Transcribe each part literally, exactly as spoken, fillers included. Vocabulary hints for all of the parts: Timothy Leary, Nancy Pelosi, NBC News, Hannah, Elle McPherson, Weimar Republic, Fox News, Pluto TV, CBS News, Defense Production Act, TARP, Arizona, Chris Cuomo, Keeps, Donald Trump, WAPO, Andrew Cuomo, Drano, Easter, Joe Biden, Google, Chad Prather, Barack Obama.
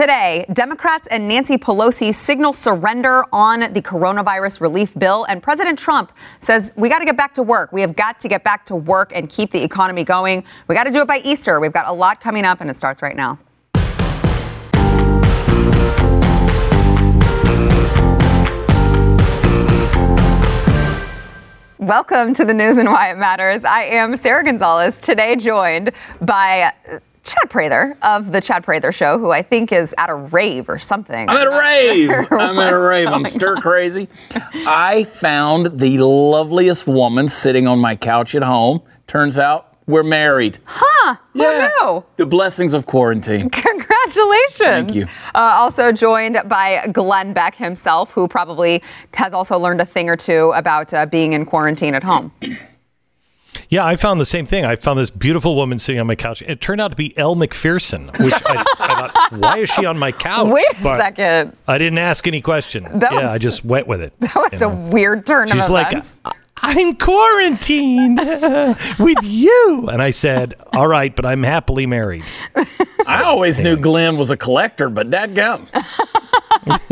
Today, Democrats and Nancy Pelosi signal surrender on the coronavirus relief bill. And President Trump says, we got to get back to work. We have got to get back to work and keep the economy going. We got to do it by Easter. We've got a lot coming up, and it starts right now. Welcome to the News and Why It Matters. I am Sarah Gonzalez, today joined by Chad Prather of the Chad Prather Show, who I think is at a rave or something. I'm at a rave. I'm at a rave. I'm stir crazy. I found the loveliest woman sitting on my couch at home. Turns out we're married. Huh? Yeah. Who knew? The blessings of quarantine. Congratulations. Thank you. Uh, also joined by Glenn Beck himself, who probably has also learned a thing or two about uh, being in quarantine at home. Yeah, I found the same thing. I found this beautiful woman sitting on my couch. It turned out to be Elle McPherson, which I, I thought, why is she on my couch? Wait a but second. I didn't ask any question. That yeah, was, I just went with it. That was a know? weird turn She's of events. Like, I'm quarantined with you. And I said, all right, but I'm happily married. So, I always anyway. knew Glenn was a collector, but dadgum. Let's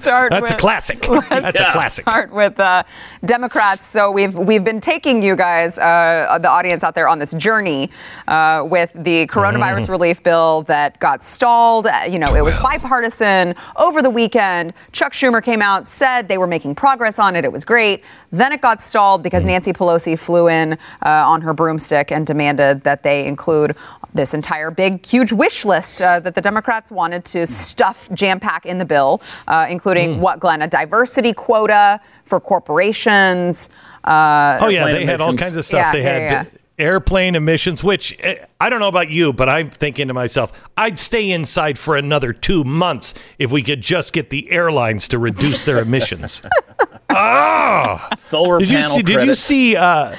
start That's with, a classic. That's yeah. a classic. Start with uh, Democrats. So we've we've been taking you guys, uh, the audience out there, on this journey uh, with the coronavirus mm. relief bill that got stalled. You know, it was bipartisan over the weekend. Chuck Schumer came out, said they were making progress on it. It was great. Then it got stalled because mm. Nancy Pelosi flew in uh, on her broomstick and demanded that they include this entire big, huge wish list uh, that the Democrats wanted to stuff, jam-pack in the bill, uh, including, mm. what, Glenn, a diversity quota for corporations. Uh, oh, yeah, they emissions. had all kinds of stuff. Yeah, they yeah, had yeah. airplane emissions, which I don't know about you, but I'm thinking to myself, I'd stay inside for another two months if we could just get the airlines to reduce their emissions. Oh! Solar did panel you see, Did you see... Uh,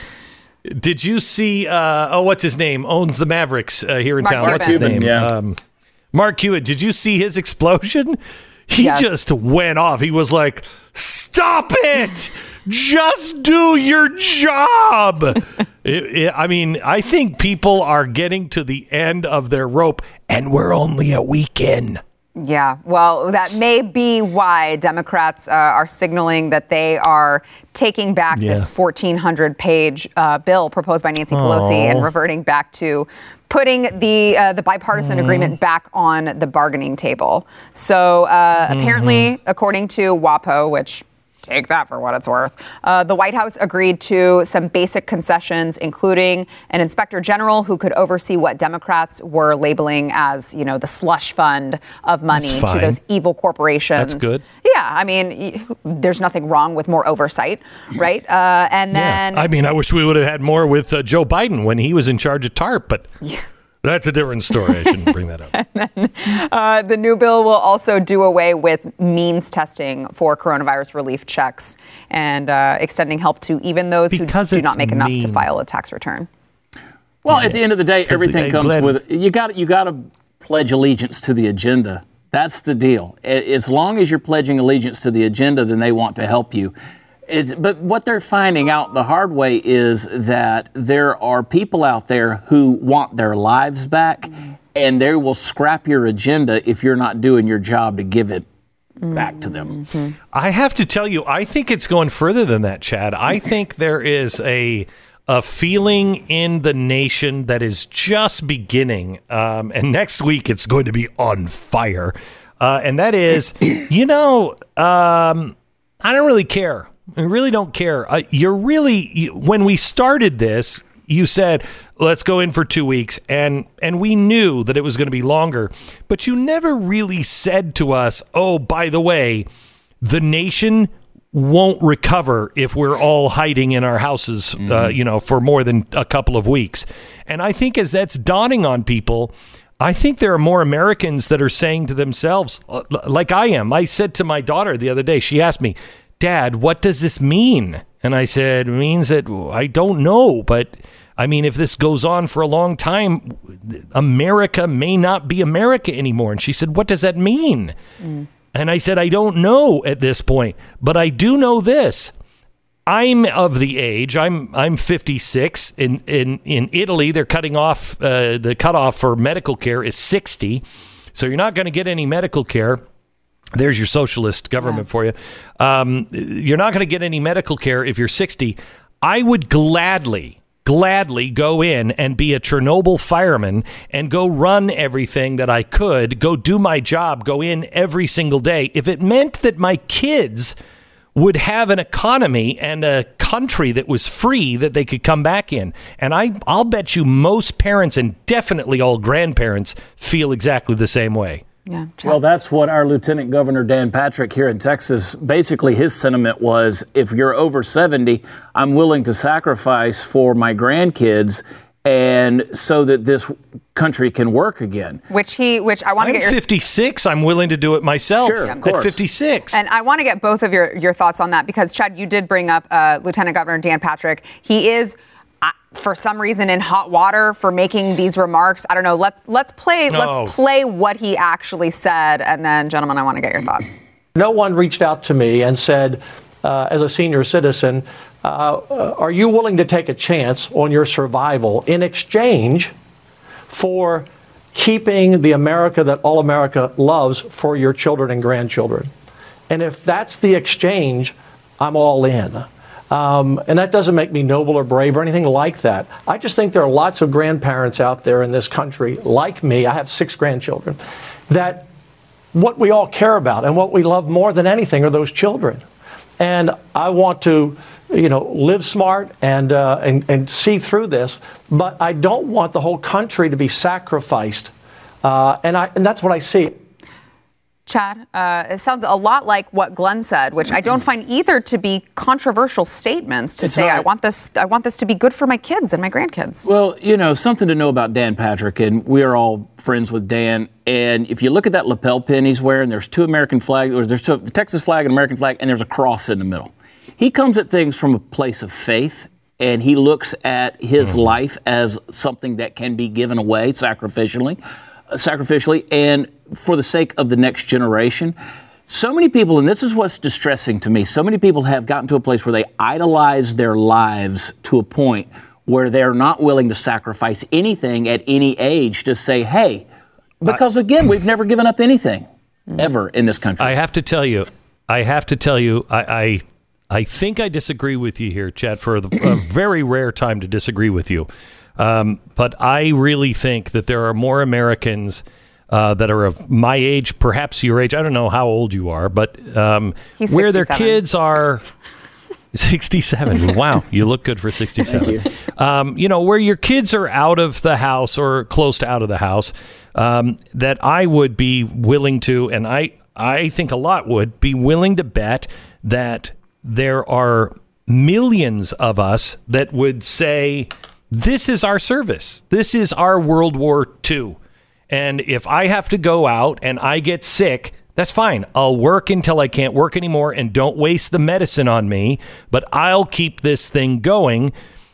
Did you see, uh, oh, what's his name? Owns the Mavericks uh, here in Mark town. Cuban. What's his name? Yeah. Um, Mark Cuban. Did you see his explosion? He yes. just went off. He was like, stop it. Just do your job. it, it, I mean, I think people are getting to the end of their rope, and we're only a week in. Yeah, well, that may be why Democrats uh, are signaling that they are taking back yeah. this fourteen hundred page uh, bill proposed by Nancy Pelosi Aww. and reverting back to putting the uh, the bipartisan mm. agreement back on the bargaining table. So uh, mm-hmm. apparently, according to WAPO, which... Take that for what it's worth. Uh, the White House agreed to some basic concessions, including an inspector general who could oversee what Democrats were labeling as, you know, the slush fund of money to those evil corporations. That's good. Yeah. I mean, there's nothing wrong with more oversight. Right. Uh, and then yeah. I mean, I wish we would have had more with uh, Joe Biden when he was in charge of TARP. But yeah. That's a different story. I shouldn't bring that up. And then, uh, the new bill will also do away with means testing for coronavirus relief checks and uh, extending help to even those because who do not make mean. enough to file a tax return. Well, yes. at the end of the day, everything the comes bled. with it. You got you got to pledge allegiance to the agenda. That's the deal. As long as you're pledging allegiance to the agenda, then they want to help you. It's, but what they're finding out the hard way is that there are people out there who want their lives back, mm. and they will scrap your agenda if you're not doing your job to give it mm. back to them. Mm-hmm. I have to tell you, I think it's going further than that, Chad. I think there is a a feeling in the nation that is just beginning, um, and next week it's going to be on fire. Uh, and that is, you know, um, I don't really care. I really don't care. Uh, you're really, you, when we started this, you said, let's go in for two weeks. And, and we knew that it was going to be longer. But you never really said to us, oh, by the way, the nation won't recover if we're all hiding in our houses, mm-hmm. uh, you know, for more than a couple of weeks. And I think as that's dawning on people, I think there are more Americans that are saying to themselves, like I am. I said to my daughter the other day, she asked me, Dad, what does this mean? And I said, it means that I don't know. But I mean, if this goes on for a long time, America may not be America anymore. And she said, what does that mean? Mm. And I said, I don't know at this point, but I do know this. I'm of the age. I'm I'm fifty-six. In in in Italy, they're cutting off uh, the cutoff for medical care is sixty, so you're not going to get any medical care. There's your socialist government yeah. for you. Um, you're not going to get any medical care if you're sixty. I would gladly, gladly go in and be a Chernobyl fireman and go run everything that I could, go do my job, go in every single day, if it meant that my kids would have an economy and a country that was free that they could come back in. And I, I'll bet you most parents and definitely all grandparents feel exactly the same way. Yeah, well, that's what our Lieutenant Governor Dan Patrick here in Texas, basically his sentiment was, if you're over seventy, I'm willing to sacrifice for my grandkids and so that this country can work again. Which he, which I want to get your... fifty-six, I'm willing to do it myself. Sure, yeah, of course. At fifty-six. And I want to get both of your, your thoughts on that, because, Chad, you did bring up uh, Lieutenant Governor Dan Patrick. He is, uh, for some reason, in hot water for making these remarks. I don't know. Let's let's play no. let's play what he actually said. And then, gentlemen, I want to get your thoughts. No one reached out to me and said, uh, as a senior citizen, Uh, are you willing to take a chance on your survival in exchange for keeping the America that all America loves for your children and grandchildren? And if that's the exchange, I'm all in. Um, and that doesn't make me noble or brave or anything like that. I just think there are lots of grandparents out there in this country, like me, I have six grandchildren, that what we all care about and what we love more than anything are those children. And I want to, you know, live smart and, uh, and and see through this, but I don't want the whole country to be sacrificed, uh, and I and that's what I see. Chad, uh, it sounds a lot like what Glenn said, which I don't find either to be controversial statements. To it's say, not, I want this, I want this to be good for my kids and my grandkids. Well, you know, something to know about Dan Patrick, and we are all friends with Dan. And if you look at that lapel pin he's wearing, there's two American flags, or there's two, the Texas flag and American flag, and there's a cross in the middle. He comes at things from a place of faith, and he looks at his mm-hmm. life as something that can be given away sacrificially, uh, sacrificially, and for the sake of the next generation. So many people, and this is what's distressing to me, so many people have gotten to a place where they idolize their lives to a point where they're not willing to sacrifice anything at any age to say, hey, because again, we've never given up anything ever in this country. I have to tell you, I have to tell you, I I, I think I disagree with you here, Chad, for a, a very rare time to disagree with you. Um, but I really think that there are more Americans Uh, that are of my age, perhaps your age. I don't know how old you are, but um, where their kids are sixty-seven. Wow, you look good for sixty-seven. Thank you. Um, you know, where your kids are out of the house or close to out of the house, um, that I would be willing to, and I, I think a lot would, be willing to bet that there are millions of us that would say, this is our service. This is our World War Two. And if I have to go out and I get sick, that's fine. I'll work until I can't work anymore, and don't waste the medicine on me. But I'll keep this thing going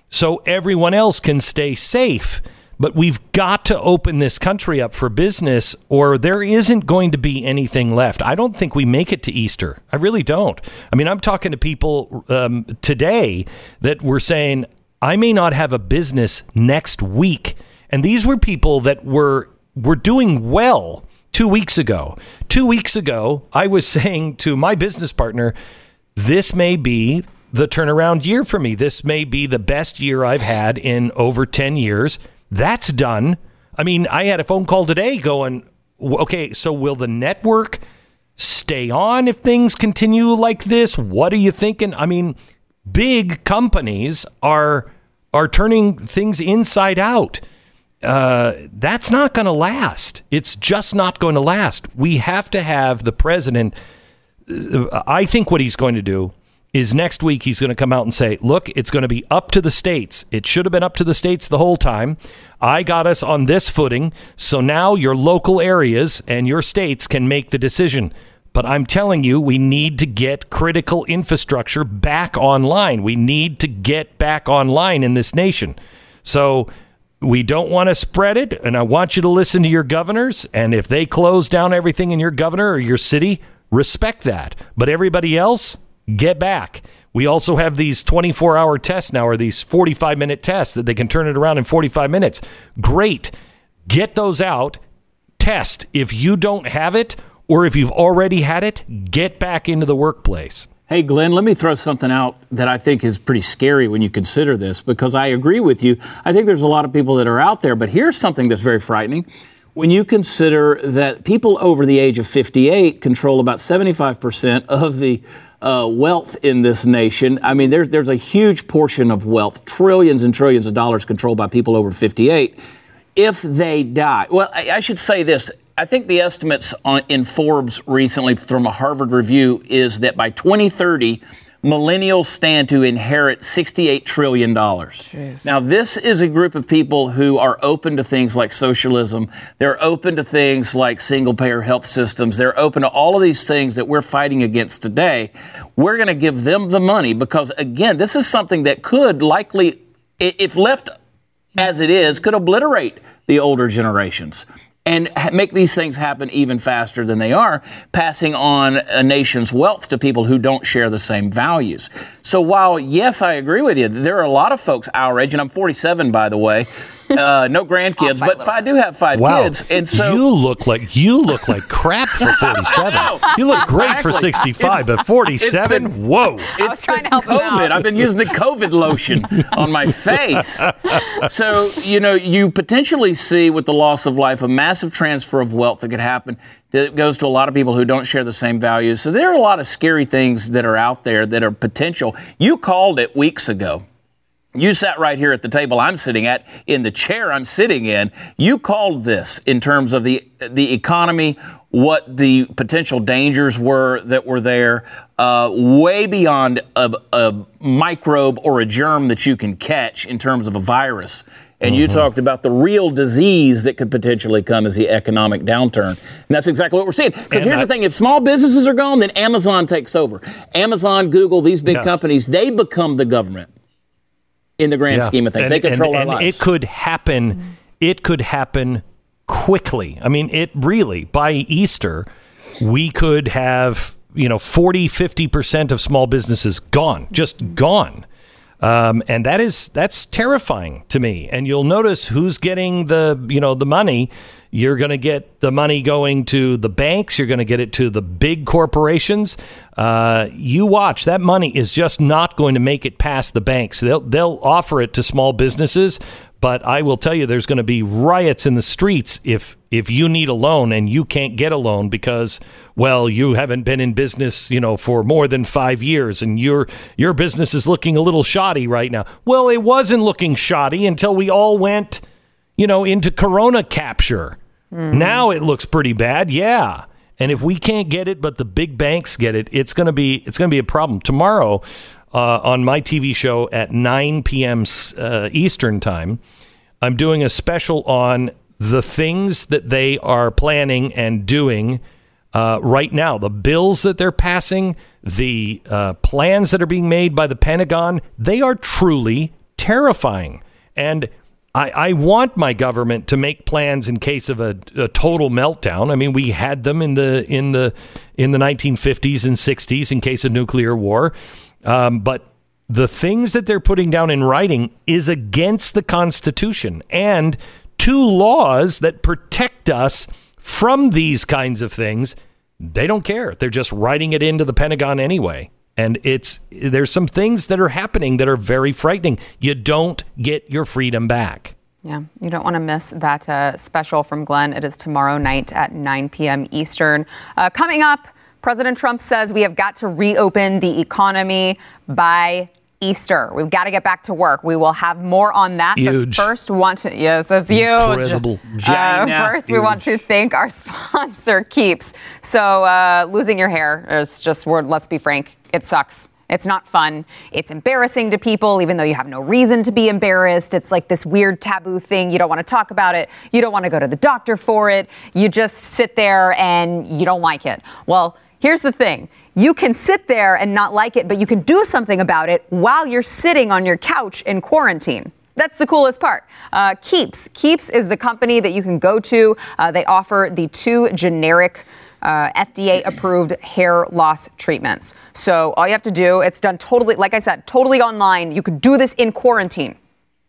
so everyone else can stay safe. But we've got to open this country up for business, or there isn't going to be anything left. I don't think we make it to Easter. I really don't. I mean, I'm talking to people um, today that were saying, I may not have a business next week. And these were people that were... We're doing well two weeks ago. Two weeks ago, I was saying to my business partner, this may be the turnaround year for me. This may be the best year I've had in over ten years. That's done. I mean, I had a phone call today going, okay, so will the network stay on if things continue like this? What are you thinking? I mean, big companies are are turning things inside out. Uh, that's not going to last. It's just not going to last. We have to have the president. Uh, I think what he's going to do is next week he's going to come out and say, look, it's going to be up to the states. It should have been up to the states the whole time. I got us on this footing. So now your local areas and your states can make the decision. But I'm telling you, we need to get critical infrastructure back online. We need to get back online in this nation. So we don't want to spread it, and I want you to listen to your governors, and if they close down everything in your governor or your city, respect that. But everybody else, get back. We also have these twenty-four hour tests now, or these forty-five minute tests that they can turn it around in forty-five minutes. Great. Get those out. Test. If you don't have it, or if you've already had it, get back into the workplace. Hey, Glenn, let me throw something out that I think is pretty scary when you consider this, because I agree with you. I think there's a lot of people that are out there, but here's something that's very frightening. When you consider that people over the age of fifty-eight control about seventy-five percent of the uh, wealth in this nation. I mean, there's, there's a huge portion of wealth, trillions and trillions of dollars controlled by people over fifty-eight. If they die, well, I, I should say this. I think the estimates on, in Forbes recently from a Harvard review is that by twenty thirty, millennials stand to inherit sixty-eight trillion dollars. Jeez. Now, this is a group of people who are open to things like socialism. They're open to things like single-payer health systems. They're open to all of these things that we're fighting against today. We're going to give them the money because, again, this is something that could likely, if left as it is, could obliterate the older generations and make these things happen even faster than they are, passing on a nation's wealth to people who don't share the same values. So while, yes, I agree with you, there are a lot of folks our age, and I'm forty-seven, by the way, uh, no grandkids, but I do have five wow. kids. And so you look like you look like crap for forty-seven. You look great exactly. for sixty-five, it's, but forty-seven, it's been, whoa. It's I was trying to help COVID. Him out. I've been using the COVID lotion on my face. So, you know, you potentially see with the loss of life a massive of transfer of wealth that could happen that goes to a lot of people who don't share the same values. So there are a lot of scary things that are out there that are potential. You called it weeks ago. You sat right here at the table I'm sitting at, in the chair I'm sitting in. You called this in terms of the the economy, what the potential dangers were that were there, uh, way beyond a, a microbe or a germ that you can catch in terms of a virus. And you mm-hmm. talked about the real disease that could potentially come as the economic downturn. And that's exactly what we're seeing. Because here's I, the thing. If small businesses are gone, then Amazon takes over. Amazon, Google, these big yeah. companies, they become the government in the grand yeah. scheme of things. And, they control and, our and lives. It could happen. It could happen quickly. I mean, it really, by Easter, we could have, you know, forty, fifty percent of small businesses gone, just gone. Um, and that is that's terrifying to me. And you'll notice who's getting the, you know, the money. You're going to get the money going to the banks. You're going to get it to the big corporations. Uh, you watch. That money is just not going to make it past the banks. They'll they'll offer it to small businesses. But I will tell you, there's going to be riots in the streets if if you need a loan and you can't get a loan because, well, you haven't been in business, you know, for more than five years and your your business is looking a little shoddy right now. Well, it wasn't looking shoddy until we all went, you know, into Corona capture. Mm. Now it looks pretty bad. Yeah. And if we can't get it, but the big banks get it, it's going to be it's going to be a problem tomorrow uh, on my T V show at nine p.m. Uh, Eastern time. I'm doing a special on the things that they are planning and doing uh, right now, the bills that they're passing, the uh, plans that are being made by the Pentagon, they are truly terrifying. And I, I want my government to make plans in case of a, a total meltdown. I mean, we had them in the in the in the nineteen fifties and sixties in case of nuclear war. Um, but the things that they're putting down in writing is against the Constitution and two laws that protect us from these kinds of things. They don't care. They're just writing it into the Pentagon anyway. And it's there's some things that are happening that are very frightening. You don't get your freedom back. Yeah, you don't want to miss that uh, special from Glenn. It is tomorrow night at nine p.m. Eastern. Uh, coming up, President Trump says we have got to reopen the economy by Easter. We've got to get back to work. We will have more on that. Huge. But first, want to yes, it's incredible. Huge. Uh, first, huge. We want to thank our sponsor, Keeps. So uh, losing your hair is just, we're, let's be frank, it sucks. It's not fun. It's embarrassing to people, even though you have no reason to be embarrassed. It's like this weird taboo thing. You don't want to talk about it. You don't want to go to the doctor for it. You just sit there and you don't like it. Well, here's the thing. You can sit there and not like it, but you can do something about it while you're sitting on your couch in quarantine. That's the coolest part. Uh, Keeps. Keeps is the company that you can go to. Uh, they offer the two generic uh, F D A-approved hair loss treatments. So all you have to do, it's done totally, like I said, totally online. You could do this in quarantine.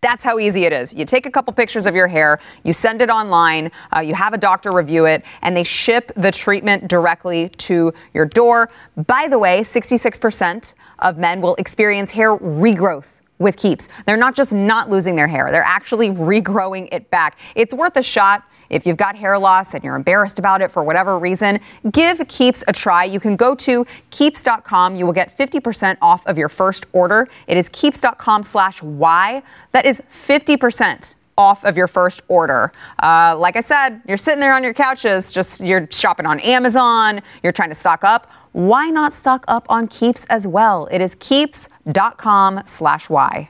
That's how easy it is. You take a couple pictures of your hair, you send it online, uh, you have a doctor review it, and they ship the treatment directly to your door. By the way, sixty-six percent of men will experience hair regrowth with Keeps. They're not just not losing their hair, they're actually regrowing it back. It's worth a shot. If you've got hair loss and you're embarrassed about it for whatever reason, give Keeps a try. You can go to Keeps dot com. You will get fifty percent off of your first order. It is Keeps dot com slash Y. That is fifty percent off of your first order. Uh, like I said, you're sitting there on your couches, just you're shopping on Amazon, you're trying to stock up. Why not stock up on Keeps as well? It is Keeps dot com slash Y.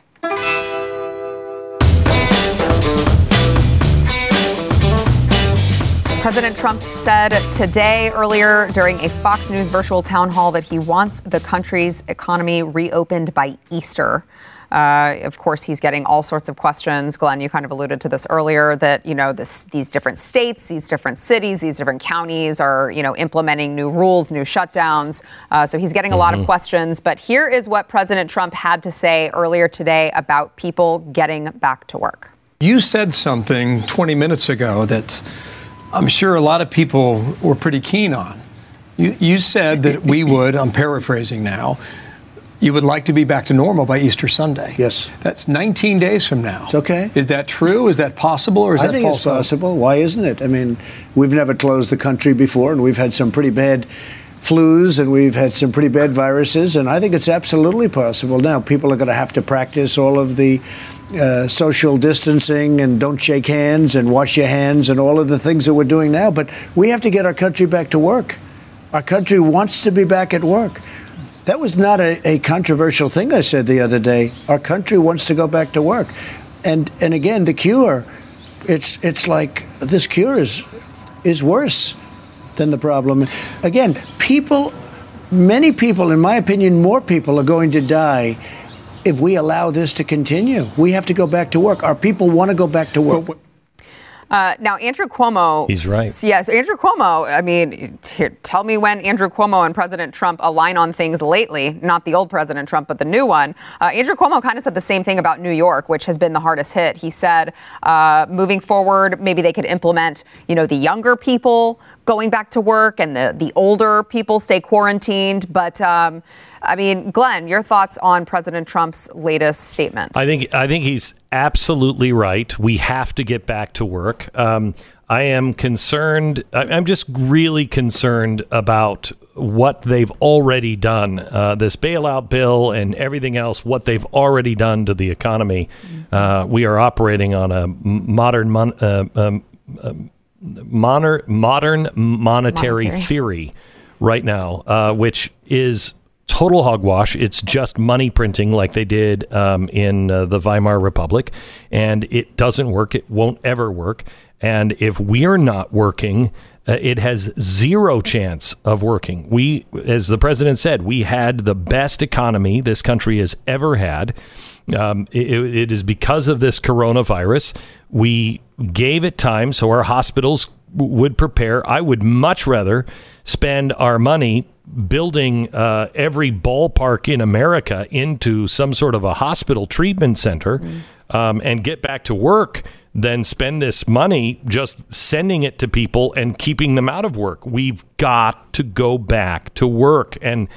President Trump said today earlier during a Fox News virtual town hall that he wants the country's economy reopened by Easter. Uh, of course, he's getting all sorts of questions. Glenn, you kind of alluded to this earlier that, you know, this, these different states, these different cities, these different counties are, you know, implementing new rules, new shutdowns. Uh, so he's getting a lot mm-hmm. of questions. But here is what President Trump had to say earlier today about people getting back to work. You said something twenty minutes ago that I'm sure a lot of people were pretty keen on. You, you said that we would, I'm paraphrasing now, you would like to be back to normal by Easter Sunday. Yes. That's nineteen days from now. It's okay. Is that true? Is that possible or is I that false? I think it's possible. Why isn't it? I mean, we've never closed the country before, and we've had some pretty bad flus, and we've had some pretty bad viruses, and I think it's absolutely possible now. People are going to have to practice all of the uh, social distancing and don't shake hands and wash your hands and all of the things that we're doing now. But we have to get our country back to work. Our country wants to be back at work. That was not a, a controversial thing I said the other day. Our country wants to go back to work. And and again, the cure, it's it's like this cure is is worse than the problem. Again, people, many people, in my opinion, more people are going to die if we allow this to continue. We have to go back to work. Our people want to go back to work. Uh, now, Andrew Cuomo. He's right. Yes, Andrew Cuomo. I mean, here, tell me when Andrew Cuomo and President Trump align on things lately, not the old President Trump, but the new one. Uh, Andrew Cuomo kind of said the same thing about New York, which has been the hardest hit. He said, uh, moving forward, maybe they could implement, you know, the younger people going back to work and the, the older people stay quarantined. But um, I mean, Glenn, your thoughts on President Trump's latest statement? I think I think he's absolutely right. We have to get back to work. Um, I am concerned. I'm just really concerned about what they've already done, uh, this bailout bill and everything else, what they've already done to the economy. Uh, we are operating on a modern mon- uh, um, um, moner- modern monetary, monetary theory right now, uh, which is total hogwash. It's just money printing like they did um, in uh, the Weimar Republic, and it doesn't work. It won't ever work. And if we're not working, uh, it has zero chance of working. We, as the president said, we had the best economy this country has ever had. Um, it, it is because of this coronavirus. We gave it time so our hospitals would prepare. I would much rather spend our money building uh, every ballpark in America into some sort of a hospital treatment center mm-hmm. um, and get back to work than spend this money just sending it to people and keeping them out of work. We've got to go back to work. And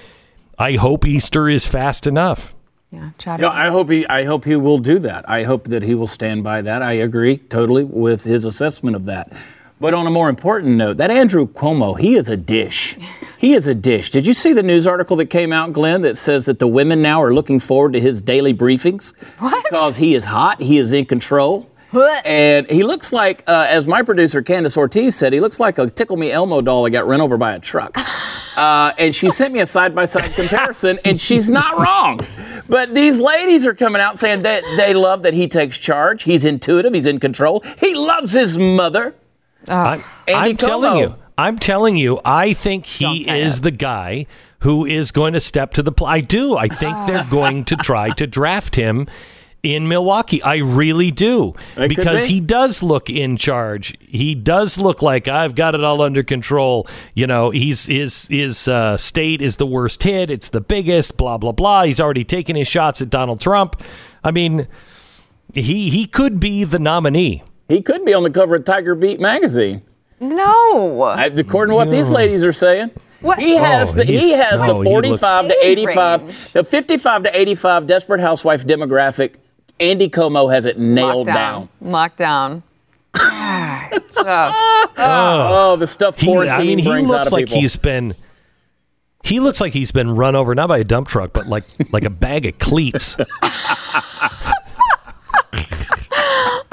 I hope Easter is fast enough. Yeah, Chad. No, I hope he. I hope he will do that. I hope that he will stand by that. I agree totally with his assessment of that. But on a more important note, that Andrew Cuomo, he is a dish. He is a dish. Did you see the news article that came out, Glenn, that says that the women now are looking forward to his daily briefings? What? Because he is hot. He is in control. What? And he looks like, uh, as my producer Candace Ortiz said, he looks like a Tickle Me Elmo doll that got run over by a truck. Uh, and she sent me a side-by-side comparison, and she's not wrong. But these ladies are coming out saying that they love that he takes charge. He's intuitive. He's in control. He loves his mother. Uh, I'm, I'm telling you, I'm telling you, I think he is it. the guy who is going to step to the plate. I do. I think they're going to try to draft him in Milwaukee. I really do. It because be. He does look in charge. He does look like I've got it all under control. You know, he's his his uh, state is the worst hit. It's the biggest, blah, blah, blah. He's already taken his shots at Donald Trump. I mean, he he could be the nominee. He could be on the cover of Tiger Beat magazine. No. I, according to what no. these ladies are saying. What? He has oh, the he has no, the forty-five to eighty-five, the fifty-five to eighty-five desperate housewife demographic. Andy Como has it nailed down. Locked down. Just, oh. oh, the stuff quarantine he, I mean, he brings looks out of like people. He's been. He looks like he's been run over not by a dump truck, but like like a bag of cleats.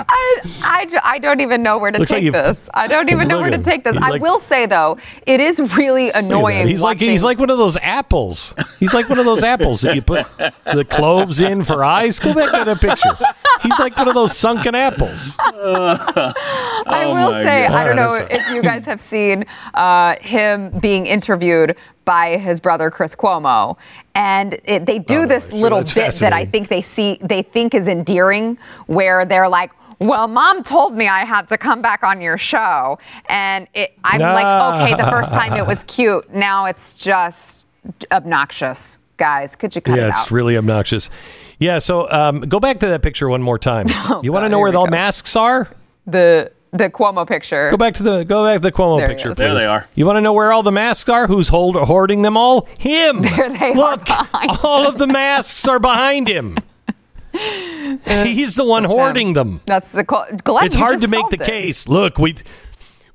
I, I, I don't even know where to Looks take like this. I don't even know where to take this. He's I like, will say, though, it is really annoying. He's watching. like he's like one of those apples. He's like one of those apples that you put the cloves in for eyes. Go back to that picture. He's like one of those sunken apples. Uh, I oh will say, God. I don't know if you guys have seen uh, him being interviewed by his brother, Chris Cuomo. And it, they do oh, this sure. little That's bit that I think they see they think is endearing, where they're like, well, Mom told me I had to come back on your show. And it, I'm nah. like, okay, the first time it was cute. Now it's just obnoxious. Guys, could you cut yeah, it out? Yeah, it's really obnoxious. Yeah, so um, go back to that picture one more time. Oh, you want to know where all go. masks are? The the Cuomo picture. Go back to the go back to the Cuomo there picture, please. There they are. You want to know where all the masks are? Who's hold, hoarding them all? Him. There they Look, are. Look, all of the masks are behind him. He's the one That's hoarding him. them. That's the call. Glenn, it's hard to make the it. case. Look, we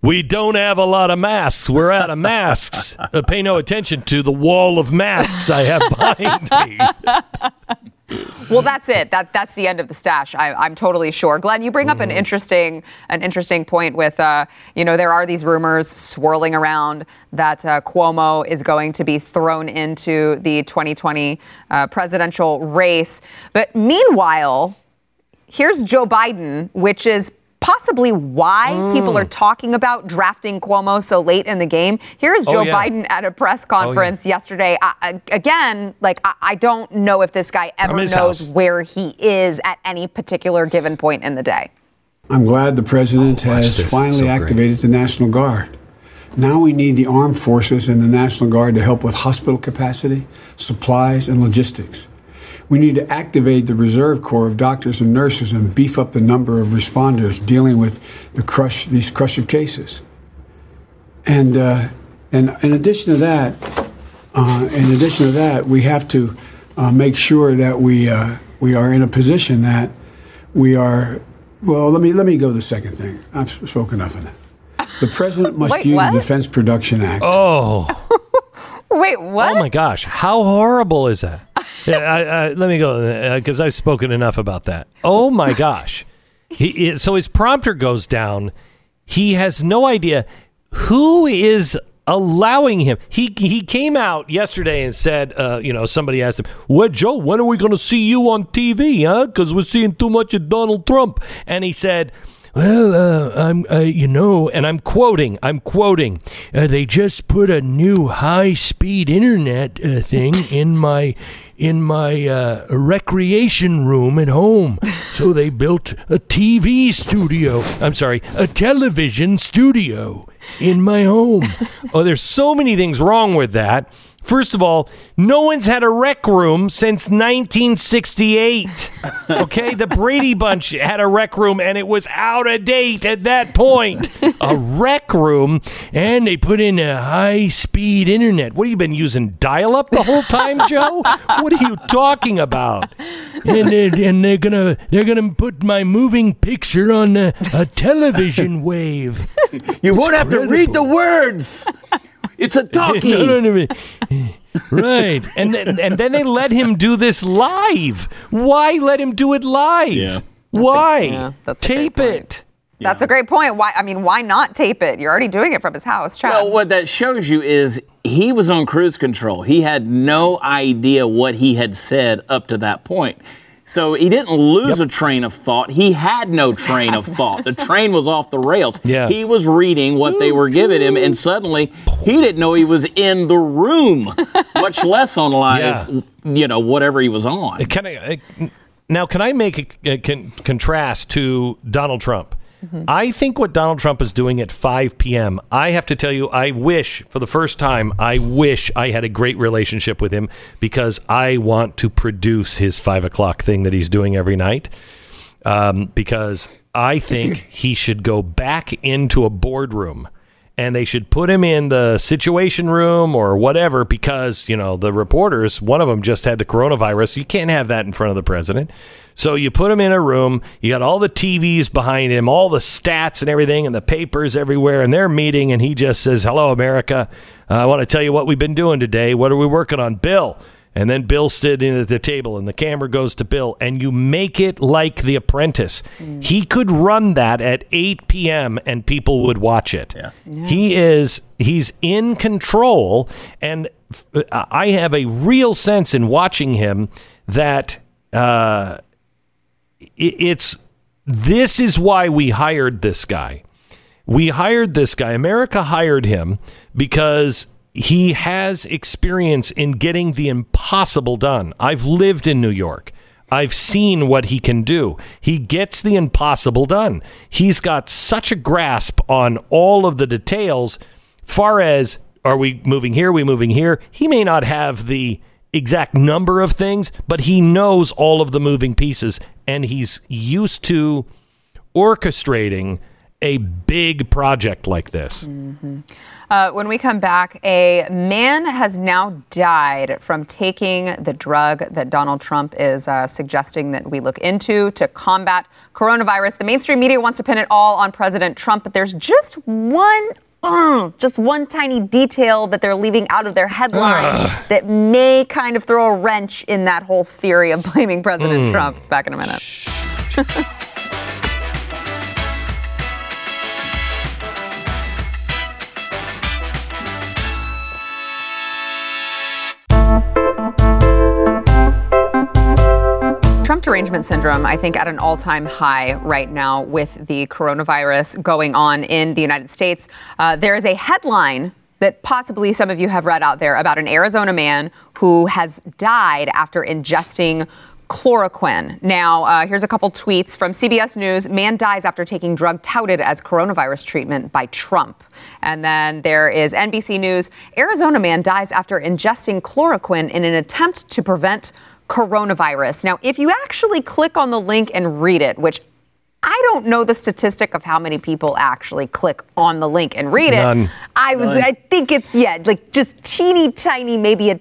we don't have a lot of masks. We're out of masks. uh, pay no attention to the wall of masks I have behind me. Well, that's it. That that's the end of the stash. I, I'm totally sure. Glenn, you bring up an interesting an interesting point with, uh, you know, there are these rumors swirling around that uh, Cuomo is going to be thrown into the twenty twenty uh, presidential race. But meanwhile, here's Joe Biden, which is possibly why mm. people are talking about drafting Cuomo so late in the game. Here is Joe oh, yeah. Biden at a press conference oh, yeah. yesterday. I, I, again, like, I, I don't know if this guy ever knows house. where he is at any particular given point in the day. I'm glad the president oh, has this. finally so activated the National Guard. Now we need the armed forces and the National Guard to help with hospital capacity, supplies, and logistics. We need to activate the Reserve Corps of doctors and nurses and beef up the number of responders dealing with the crush, these crush of cases. And uh, and in addition to that, uh, in addition to that, we have to uh, make sure that we uh, we are in a position that we are. Well, let me let me go to the second thing. I've spoken enough of that. The president must Wait, use what? the Defense Production Act. Oh. Wait, what? Oh my gosh! How horrible is that? Yeah, I, I, let me go because uh, I've spoken enough about that. Oh my gosh! He, he, so his prompter goes down. He has no idea who is allowing him. He he came out yesterday and said, uh, you know, somebody asked him, "Well, Joe, when are we going to see you on T V? Huh? Because we're seeing too much of Donald Trump." And he said, Well, uh, I'm, uh, you know, and I'm quoting, I'm quoting, uh, they just put a new high-speed internet uh, thing in my, in my uh, recreation room at home. So they built a T V studio, I'm sorry, a television studio in my home. Oh, there's so many things wrong with that. First of all, no one's had a rec room since nineteen sixty-eight. Okay, the Brady Bunch had a rec room, and it was out of date at that point. A rec room, and they put in a high-speed internet. What, have you been using dial-up the whole time, Joe? What are you talking about? And they're, and they're gonna they're gonna put my moving picture on a, a television wave. You won't have to read the words. It's a talkie. no, no, no. Right. And then, and then they let him do this live. Why let him do it live? Yeah. Why? A, yeah, tape it. Yeah. That's a great point. Why? I mean, why not tape it? You're already doing it from his house, Chad. Well, what that shows you is he was on cruise control. He had no idea what he had said up to that point. So he didn't lose yep. a train of thought. He had no train of thought. The train was off the rails. Yeah. He was reading what they were giving him, and suddenly he didn't know he was in the room, much less on live, yeah. you know, whatever he was on. Can I, Now, can I make a, a con- contrast to Donald Trump? Mm-hmm. I think what Donald Trump is doing at five p.m., I have to tell you, I wish, for the first time, I wish I had a great relationship with him, because I want to produce his five o'clock thing that he's doing every night, um, because I think he should go back into a boardroom, and they should put him in the Situation Room or whatever, because, you know, the reporters, one of them just had the coronavirus. You can't have that in front of the president. So you put him in a room. You got all the T Vs behind him, all the stats and everything, and the papers everywhere, and they're meeting, and he just says, hello, America. Uh, I want to tell you what we've been doing today. What are we working on, Bill? And then Bill sitting at the table, and the camera goes to Bill, and you make it like The Apprentice. Mm. He could run that at eight p.m. and people would watch it. Yeah. Yes. He is he's in control, and I have a real sense in watching him that uh, it's this is why we hired this guy. We hired this guy. America hired him because he has experience in getting the impossible done. I've lived in New York. I've seen what he can do. He gets the impossible done. He's got such a grasp on all of the details. Far as, are we moving here? Are we moving here? He may not have the exact number of things, but he knows all of the moving pieces, and he's used to orchestrating a big project like this. Mm-hmm. Uh, when we come back, a man has now died from taking the drug that Donald Trump is uh, suggesting that we look into to combat coronavirus. The mainstream media wants to pin it all on President Trump, but there's just one, uh, just one tiny detail that they're leaving out of their headline uh, that may kind of throw a wrench in that whole theory of blaming President mm. Trump. Back in a minute. Trump derangement syndrome, I think, at an all-time high right now with the coronavirus going on in the United States. Uh, there is a headline that possibly some of you have read out there about an Arizona man who has died after ingesting chloroquine. Now, uh, here's a couple tweets from C B S News. Man dies after taking drug touted as coronavirus treatment by Trump. And then there is N B C News. Arizona man dies after ingesting chloroquine in an attempt to prevent coronavirus. Now, if you actually click on the link and read it, which I don't know the statistic of how many people actually click on the link and read None. it. I was, None. I think it's, yeah, like just teeny tiny, maybe a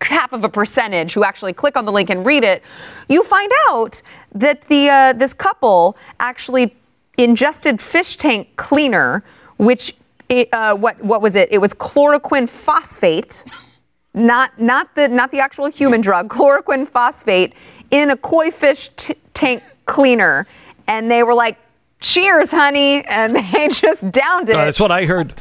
half of a percentage who actually click on the link and read it. You find out that the uh, this couple actually ingested fish tank cleaner, which, it, uh, what what was it? It was chloroquine phosphate. Not not the not the actual human drug, chloroquine phosphate, in a koi fish t- tank cleaner. And they were like, cheers, honey. And they just downed it. Uh, that's what I heard.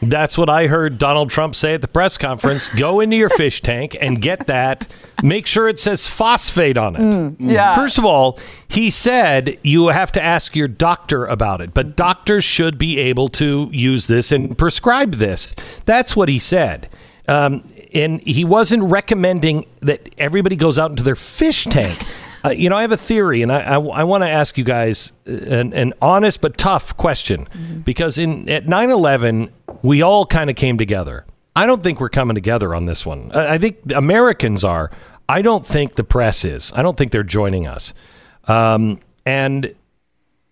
That's what I heard Donald Trump say at the press conference. Go into your fish tank and get that. Make sure it says phosphate on it. Mm, yeah. First of all, he said you have to ask your doctor about it, but doctors should be able to use this and prescribe this. That's what he said. Um, and he wasn't recommending that everybody goes out into their fish tank. Uh, you know, I have a theory, and I I, I want to ask you guys an, an honest but tough question, mm-hmm. because in at nine eleven, we all kind of came together. I don't think we're coming together on this one. I, I think Americans are. I don't think the press is. I don't think they're joining us. Um, and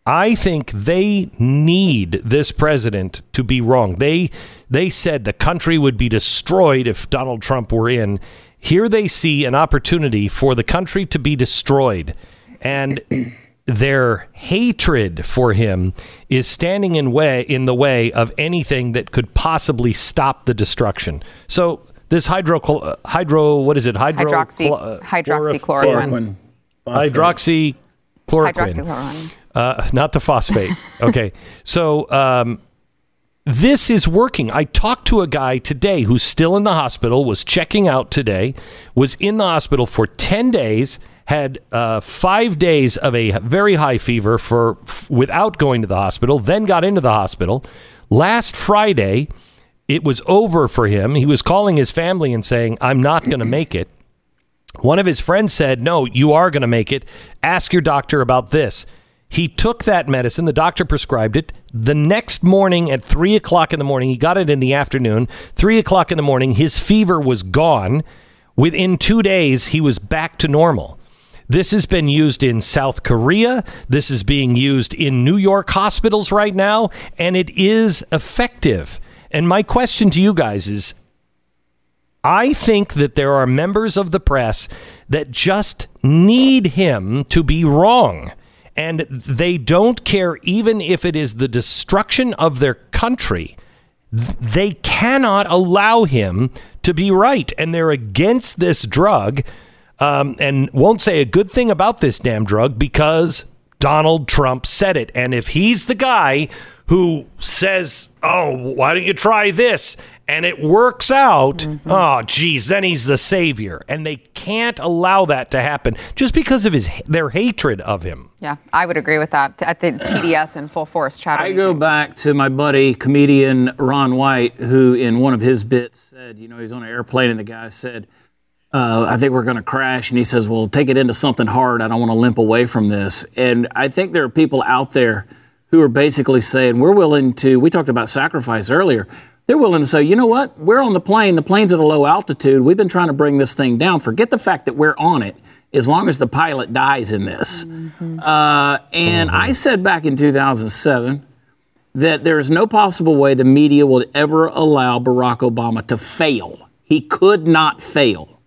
I think they need this president to be wrong. They they said the country would be destroyed if Donald Trump were in. Here they see an opportunity for the country to be destroyed. And their hatred for him is standing in way in the way of anything that could possibly stop the destruction. So this hydro, hydro what is it? Hydro, Hydroxy, cl- hydroxychloroquine. Hydroxychloroquine. Hydroxychloroquine. Uh, not the phosphate. Okay. So um, this is working. I talked to a guy today who's still in the hospital, was checking out today, was in the hospital for ten days, had uh, five days of a very high fever for f- without going to the hospital, then got into the hospital. Last Friday, it was over for him. He was calling his family and saying, I'm not going to make it. One of his friends said, no, you are going to make it. Ask your doctor about this. He took that medicine. The doctor prescribed it. The next morning at three o'clock in the morning, he got it in the afternoon, three o'clock in the morning, his fever was gone. Within two days, he was back to normal. This has been used in South Korea. This is being used in New York hospitals right now, and it is effective. And my question to you guys is, I think that there are members of the press that just need him to be wrong. And they don't care even if it is the destruction of their country. They cannot allow him to be right. And they're against this drug um, and won't say a good thing about this damn drug because Donald Trump said it. And if he's the guy who says, oh, why don't you try this? And it works out. Mm-hmm. Oh, geez, then he's the savior. And they can't allow that to happen just because of his their hatred of him. Yeah, I would agree with that. At the T D S in full force, Chad. I go back to my buddy, comedian Ron White, who in one of his bits said, you know, he's on an airplane and the guy said, uh, I think we're going to crash. And he says, well, take it into something hard. I don't want to limp away from this. And I think there are people out there who are basically saying, we're willing to, we talked about sacrifice earlier. They're willing to say, you know what? We're on the plane. The plane's at a low altitude. We've been trying to bring this thing down. Forget the fact that we're on it as long as the pilot dies in this. Mm-hmm. Uh, and mm-hmm. I said back in two thousand seven that there is no possible way the media would ever allow Barack Obama to fail. He could not fail.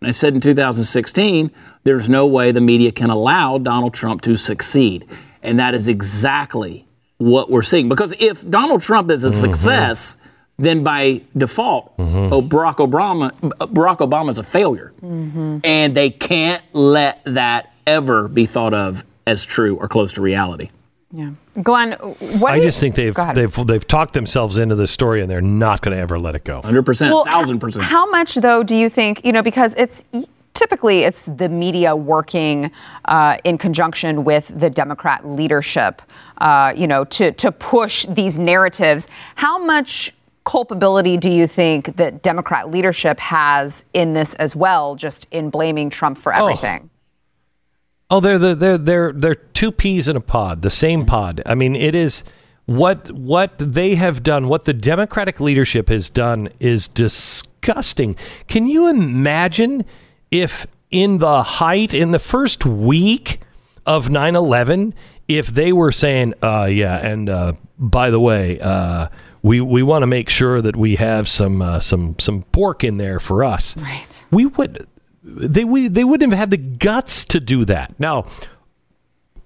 And I said in two thousand sixteen, there's no way the media can allow Donald Trump to succeed. And that is exactly what we're seeing. Because if Donald Trump is a mm-hmm. success, then by default, mm-hmm. oh, Barack Obama, Barack Obama's a failure. Mm-hmm. And they can't let that ever be thought of as true or close to reality. Yeah. Glenn, what I do you, just think they've they've they've talked themselves into this story, and they're not going to ever let it go. one hundred percent, well, one thousand percent. How much, though, do you think, you know, because it's typically it's the media working uh, in conjunction with the Democrat leadership, uh, you know, to to push these narratives. How much culpability do you think that Democrat leadership has in this as well, just in blaming Trump for everything? Oh, oh they're, the, they're, they're, they're two peas in a pod, the same pod. I mean, it is what what they have done, what the Democratic leadership has done is disgusting. Can you imagine if in the height, in the first week of nine eleven, if they were saying, uh, yeah, and uh, by the way, uh, We we want to make sure that we have some uh, some some pork in there for us. Right. We would they we they wouldn't have had the guts to do that. Now,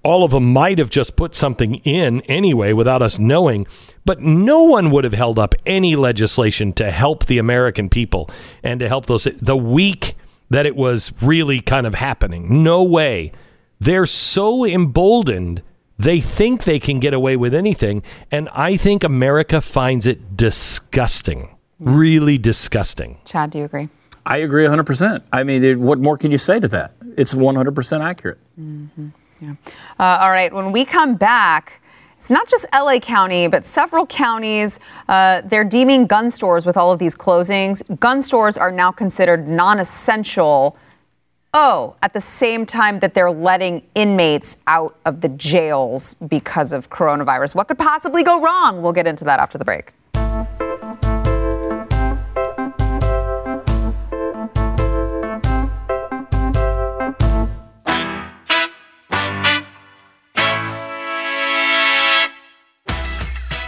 all of them might have just put something in anyway without us knowing, but no one would have held up any legislation to help the American people and to help those the week that it was really kind of happening. No way. They're so emboldened. They think they can get away with anything, and I think America finds it disgusting, really disgusting. Chad, do you agree? I agree one hundred percent. I mean, what more can you say to that? It's one hundred percent accurate. Mm-hmm. Yeah. Uh, all right, when we come back, it's not just L A County, but several counties, uh, they're deeming gun stores with all of these closings. Gun stores are now considered non-essential. Oh, at the same time that they're letting inmates out of the jails because of coronavirus. What could possibly go wrong? We'll get into that after the break.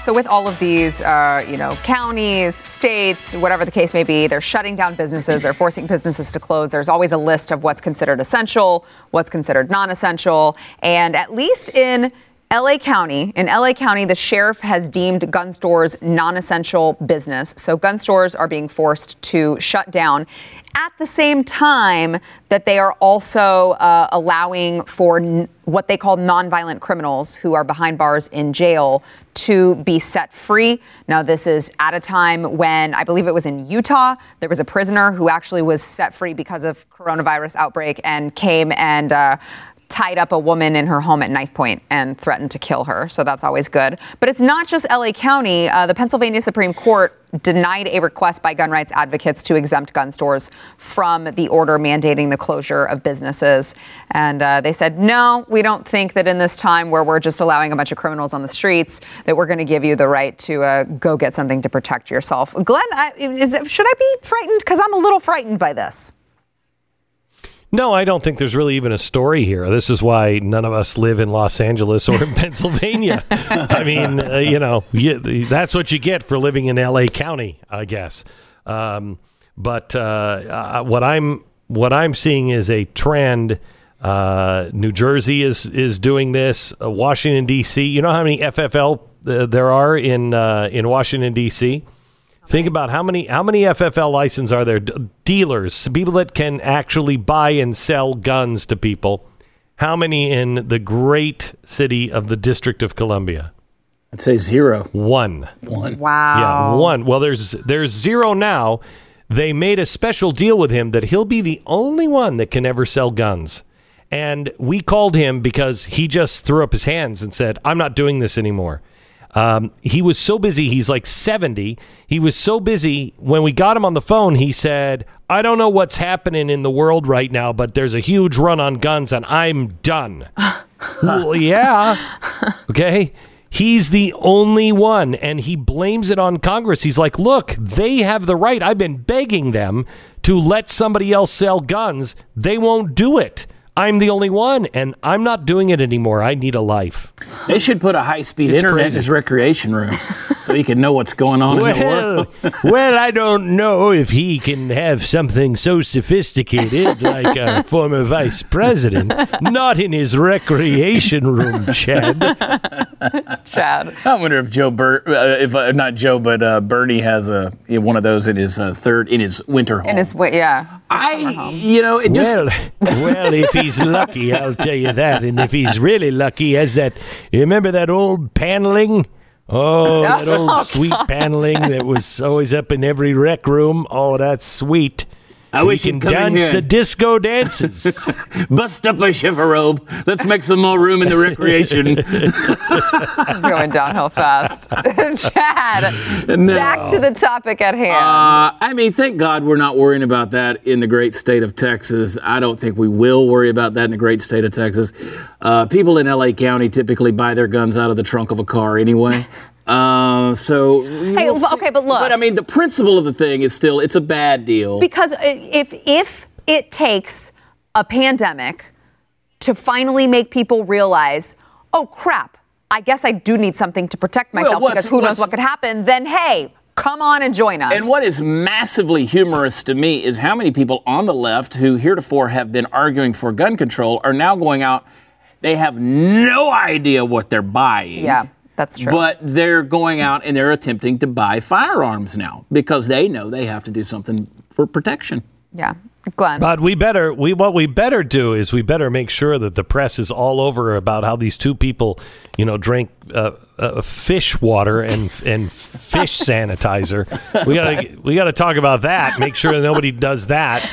So with all of these, uh, you know, counties, states, whatever the case may be, they're shutting down businesses. They're forcing businesses to close. There's always a list of what's considered essential, what's considered non-essential. And at least in L A County, in L A County, the sheriff has deemed gun stores non-essential business. So gun stores are being forced to shut down at the same time that they are also uh, allowing for n- what they call nonviolent criminals who are behind bars in jail to be set free. Now, this is at a time when, I believe it was in Utah, there was a prisoner who actually was set free because of coronavirus outbreak and came and uh, tied up a woman in her home at knife point and threatened to kill her. So that's always good. But it's not just L A County. Uh, the Pennsylvania Supreme Court denied a request by gun rights advocates to exempt gun stores from the order mandating the closure of businesses. And uh, they said, no, we don't think that in this time where we're just allowing a bunch of criminals on the streets that we're going to give you the right to uh, go get something to protect yourself. Glenn, I, is it, should I be frightened? Because I'm a little frightened by this. No, I don't think there's really even a story here. This is why none of us live in Los Angeles or in Pennsylvania. I mean, uh, you know, you, that's what you get for living in L A County, I guess. Um, but uh, uh, what I'm what I'm seeing is a trend. Uh, New Jersey is is doing this. Uh, Washington, D C. You know how many F F L uh, there are in uh, in Washington, D C. Think about how many how many F F L licenses are there? D- dealers, people that can actually buy and sell guns to people. How many in the great city of the District of Columbia? I'd say zero. One. One. Wow. Yeah, one. Well, there's there's zero now. They made a special deal with him that he'll be the only one that can ever sell guns. And we called him because he just threw up his hands and said, I'm not doing this anymore. Um, he was so busy. He's like seventy. He was so busy. When we got him on the phone, he said, I don't know what's happening in the world right now, but there's a huge run on guns and I'm done. Well, yeah. Okay. He's the only one. And he blames it on Congress. He's like, look, they have the right. I've been begging them to let somebody else sell guns. They won't do it. I'm the only one, and I'm not doing it anymore. I need a life. They should put a high-speed it's internet crazy. in his recreation room so he can know what's going on well, in the world. Well, I don't know if he can have something so sophisticated like a former vice president. Not in his recreation room, Chad. Chad. I wonder if Joe Bur- uh, if uh, not Joe, but uh, Bernie has a one of those in his uh, third in his winter home. In his yeah. I you know it just well, well if he. He's lucky, I'll tell you that. And if he's really lucky, he has that, you remember that old paneling? Oh, that old oh, sweet God. paneling that was always up in every rec room. Oh, that's sweet. I wish you can come dance in here. The disco dances. Bust up my shiver robe. Let's make some more room in the recreation. This is going downhill fast. Chad, no. back to the topic at hand. Uh, I mean, thank God we're not worrying about that in the great state of Texas. I don't think we will worry about that in the great state of Texas. Uh, people in L A County typically buy their guns out of the trunk of a car anyway. Uh, so hey, we'll okay, but look. But I mean, the principle of the thing is still it's a bad deal because if if it takes a pandemic to finally make people realize, oh crap, I guess I do need something to protect myself well, because who knows what could happen. Then hey. Come on and join us. And what is massively humorous to me is how many people on the left who heretofore have been arguing for gun control are now going out. They have no idea what they're buying. Yeah. That's true. But they're going out and they're attempting to buy firearms now because they know they have to do something for protection. Yeah. Glenn. But we better we what we better do is we better make sure that the press is all over about how these two people, you know, drink uh, uh, fish water and and fish sanitizer. We gotta we gotta talk about that. Make sure that nobody does that.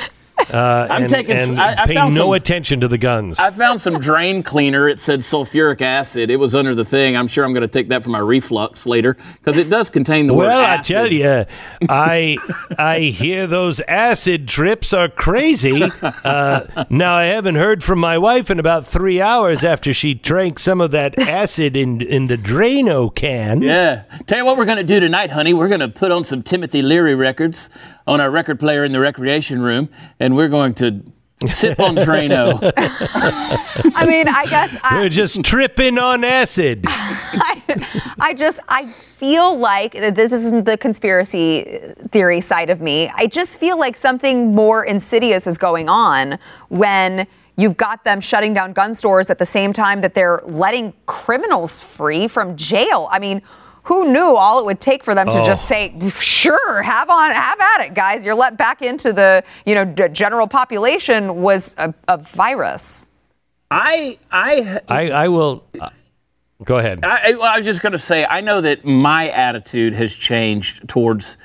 Uh, I'm and, taking. And I, I pay found no some, attention to the guns. I found some drain cleaner. It said sulfuric acid. It was under the thing. I'm sure I'm going to take that for my reflux later because it does contain the well, word acid. Well, I tell you, I I hear those acid trips are crazy. Uh, now I haven't heard from my wife in about three hours after she drank some of that acid in in the Drano can. Yeah. Tell you what we're going to do tonight, honey. We're going to put on some Timothy Leary records on our record player in the recreation room, and we're going to sip on Drano. I mean, I guess I... We're just tripping on acid. I, I just, I feel like, this is the conspiracy theory side of me, I just feel like something more insidious is going on when you've got them shutting down gun stores at the same time that they're letting criminals free from jail. I mean... Who knew all it would take for them to oh. just say, sure, have on, have at it, guys. You're let back into the, you know, d- general population was a, a virus. I, I, I, I will uh, go ahead. I, I, I was just going to say, I know that my attitude has changed towards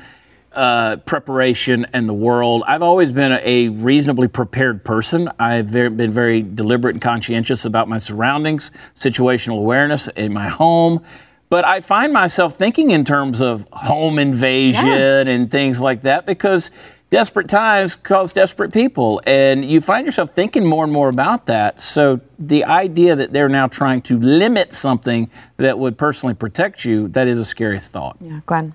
uh, preparation and the world. I've always been a, a reasonably prepared person. I've very, been very deliberate and conscientious about my surroundings, situational awareness in my home. But I find myself thinking in terms of home invasion yeah. and things like that, because desperate times cause desperate people. And you find yourself thinking more and more about that. So the idea that they're now trying to limit something that would personally protect you, that is a scariest thought. Yeah, Glenn.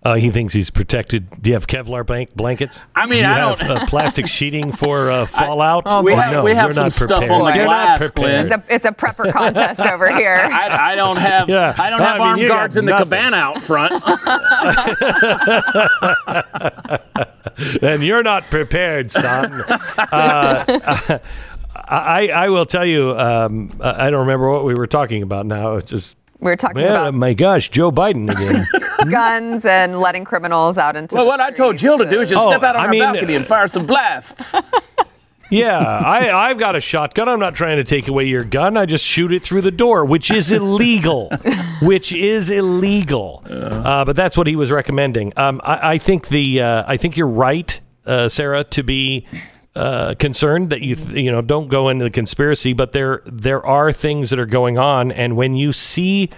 Uh, he thinks he's protected. Do you have Kevlar blank- blankets? I mean, do you I have, don't. Uh, plastic sheeting for uh, fallout? I, oh, we, have, no, we have some stuff on the glass, Glenn. It's a, it's a prepper contest over here. I, I don't have. Yeah. I don't I have mean, armed guards in the cabana out front. And you're not prepared, son. Uh, I I will tell you. Um, I don't remember what we were talking about now. It's just. We were talking man, about... my gosh, Joe Biden again. Guns and letting criminals out into well, the Well, what I told Jill to do is just oh, step out on I our mean, balcony and fire some blasts. Yeah, I, I've got a shotgun. I'm not trying to take away your gun. I just shoot it through the door, which is illegal. which is illegal. Uh, uh, but that's what he was recommending. Um, I, I think the uh, I think you're right, uh, Sarah, to be... Uh, concerned that you you know don't go into the conspiracy, but there there are things that are going on, and when you see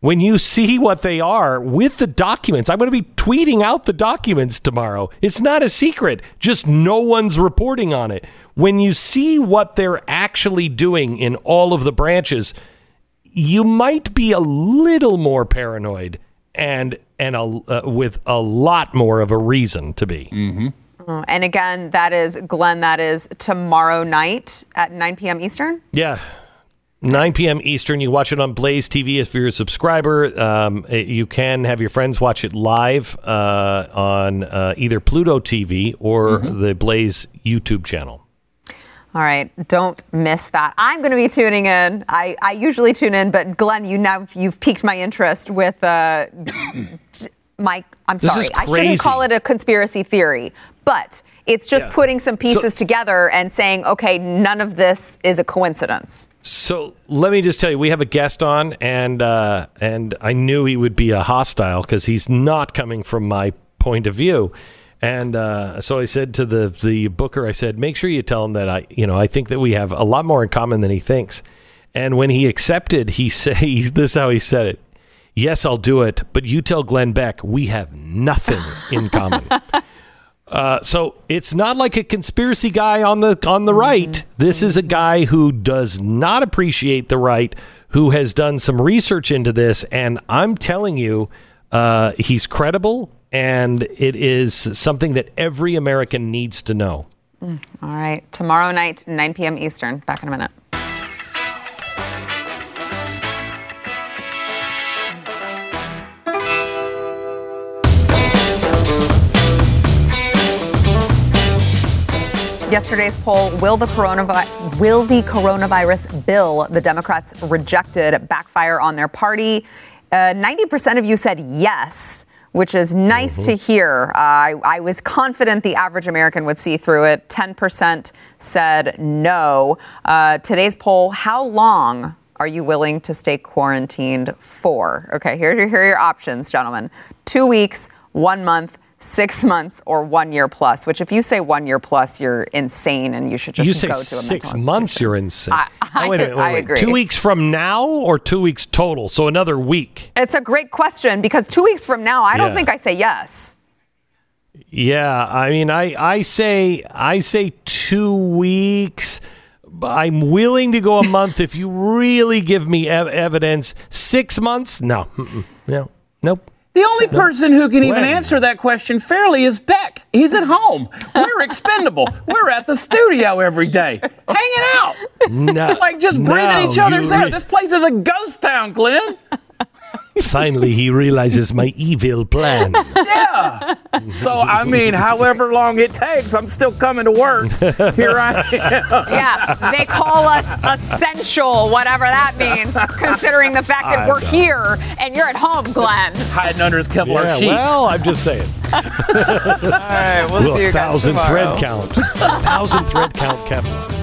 when you see what they are with the documents, I'm going to be tweeting out the documents tomorrow. It's not a secret, just no one's reporting on it. When you see what they're actually doing in all of the branches, you might be a little more paranoid, and and a, uh, with a lot more of a reason to be. Mm-hmm. And again, that is, Glenn, that is tomorrow night at nine p.m. Eastern? Yeah, nine p.m. Eastern. You watch it on Blaze T V if you're a subscriber. Um, you can have your friends watch it live uh, on uh, either Pluto T V or mm-hmm. the Blaze YouTube channel. All right. Don't miss that. I'm going to be tuning in. I, I usually tune in, but Glenn, you now you've piqued my interest with uh, my, I'm this sorry, I shouldn't call it a conspiracy theory. But it's just yeah. putting some pieces so, together and saying, okay, none of this is a coincidence. So let me just tell you, we have a guest on, and uh, and I knew he would be a hostile because he's not coming from my point of view. And uh, so I said to the the booker, I said, make sure you tell him that I, you know, I think that we have a lot more in common than he thinks. And when he accepted, he said, this is how he said it. Yes, I'll do it. But you tell Glenn Beck, we have nothing in common. Uh, so it's not like a conspiracy guy on the on the right. This is a guy who does not appreciate the right, who has done some research into this. And I'm telling you, uh, he's credible. And it is something that every American needs to know. All right. Tomorrow night, nine p.m. Eastern. Back in a minute. Yesterday's poll, will the coronavirus, will the coronavirus bill the Democrats rejected backfire on their party? Uh, ninety percent of you said yes, which is nice mm-hmm. to hear. Uh, I, I was confident the average American would see through it. ten percent said no. Uh, today's poll, how long are you willing to stay quarantined for? Okay, here, here are your options, gentlemen. Two weeks, one month, six months or one year plus, which if you say one year plus, you're insane and you should just you go to a mental institution. You say six months, you're insane. I, I, oh, wait a minute, wait, I agree. Wait. Two weeks from now or two weeks total? So another week. It's a great question because two weeks from now, I yeah. don't think I say yes. Yeah, I mean, I, I say I say two weeks. I'm willing to go a month if you really give me ev- evidence. Six months? No. Mm-mm. No. Nope. The only person who can even answer that question fairly is Beck. He's at home. We're expendable. We're at the studio every day, hanging out. No, like just breathing no, each other's re- air. This place is a ghost town, Glenn. Finally, he realizes my evil plan. Yeah. So, I mean, however long it takes, I'm still coming to work. Here I am. Yeah. They call us essential, whatever that means, considering the fact that I we're know. Here and you're at home, Glenn. Hiding under his Kevlar yeah, sheets. Well, I'm just saying. All right. We'll, we'll see you guys tomorrow. A thousand thread count. A thousand thread count Kevlar.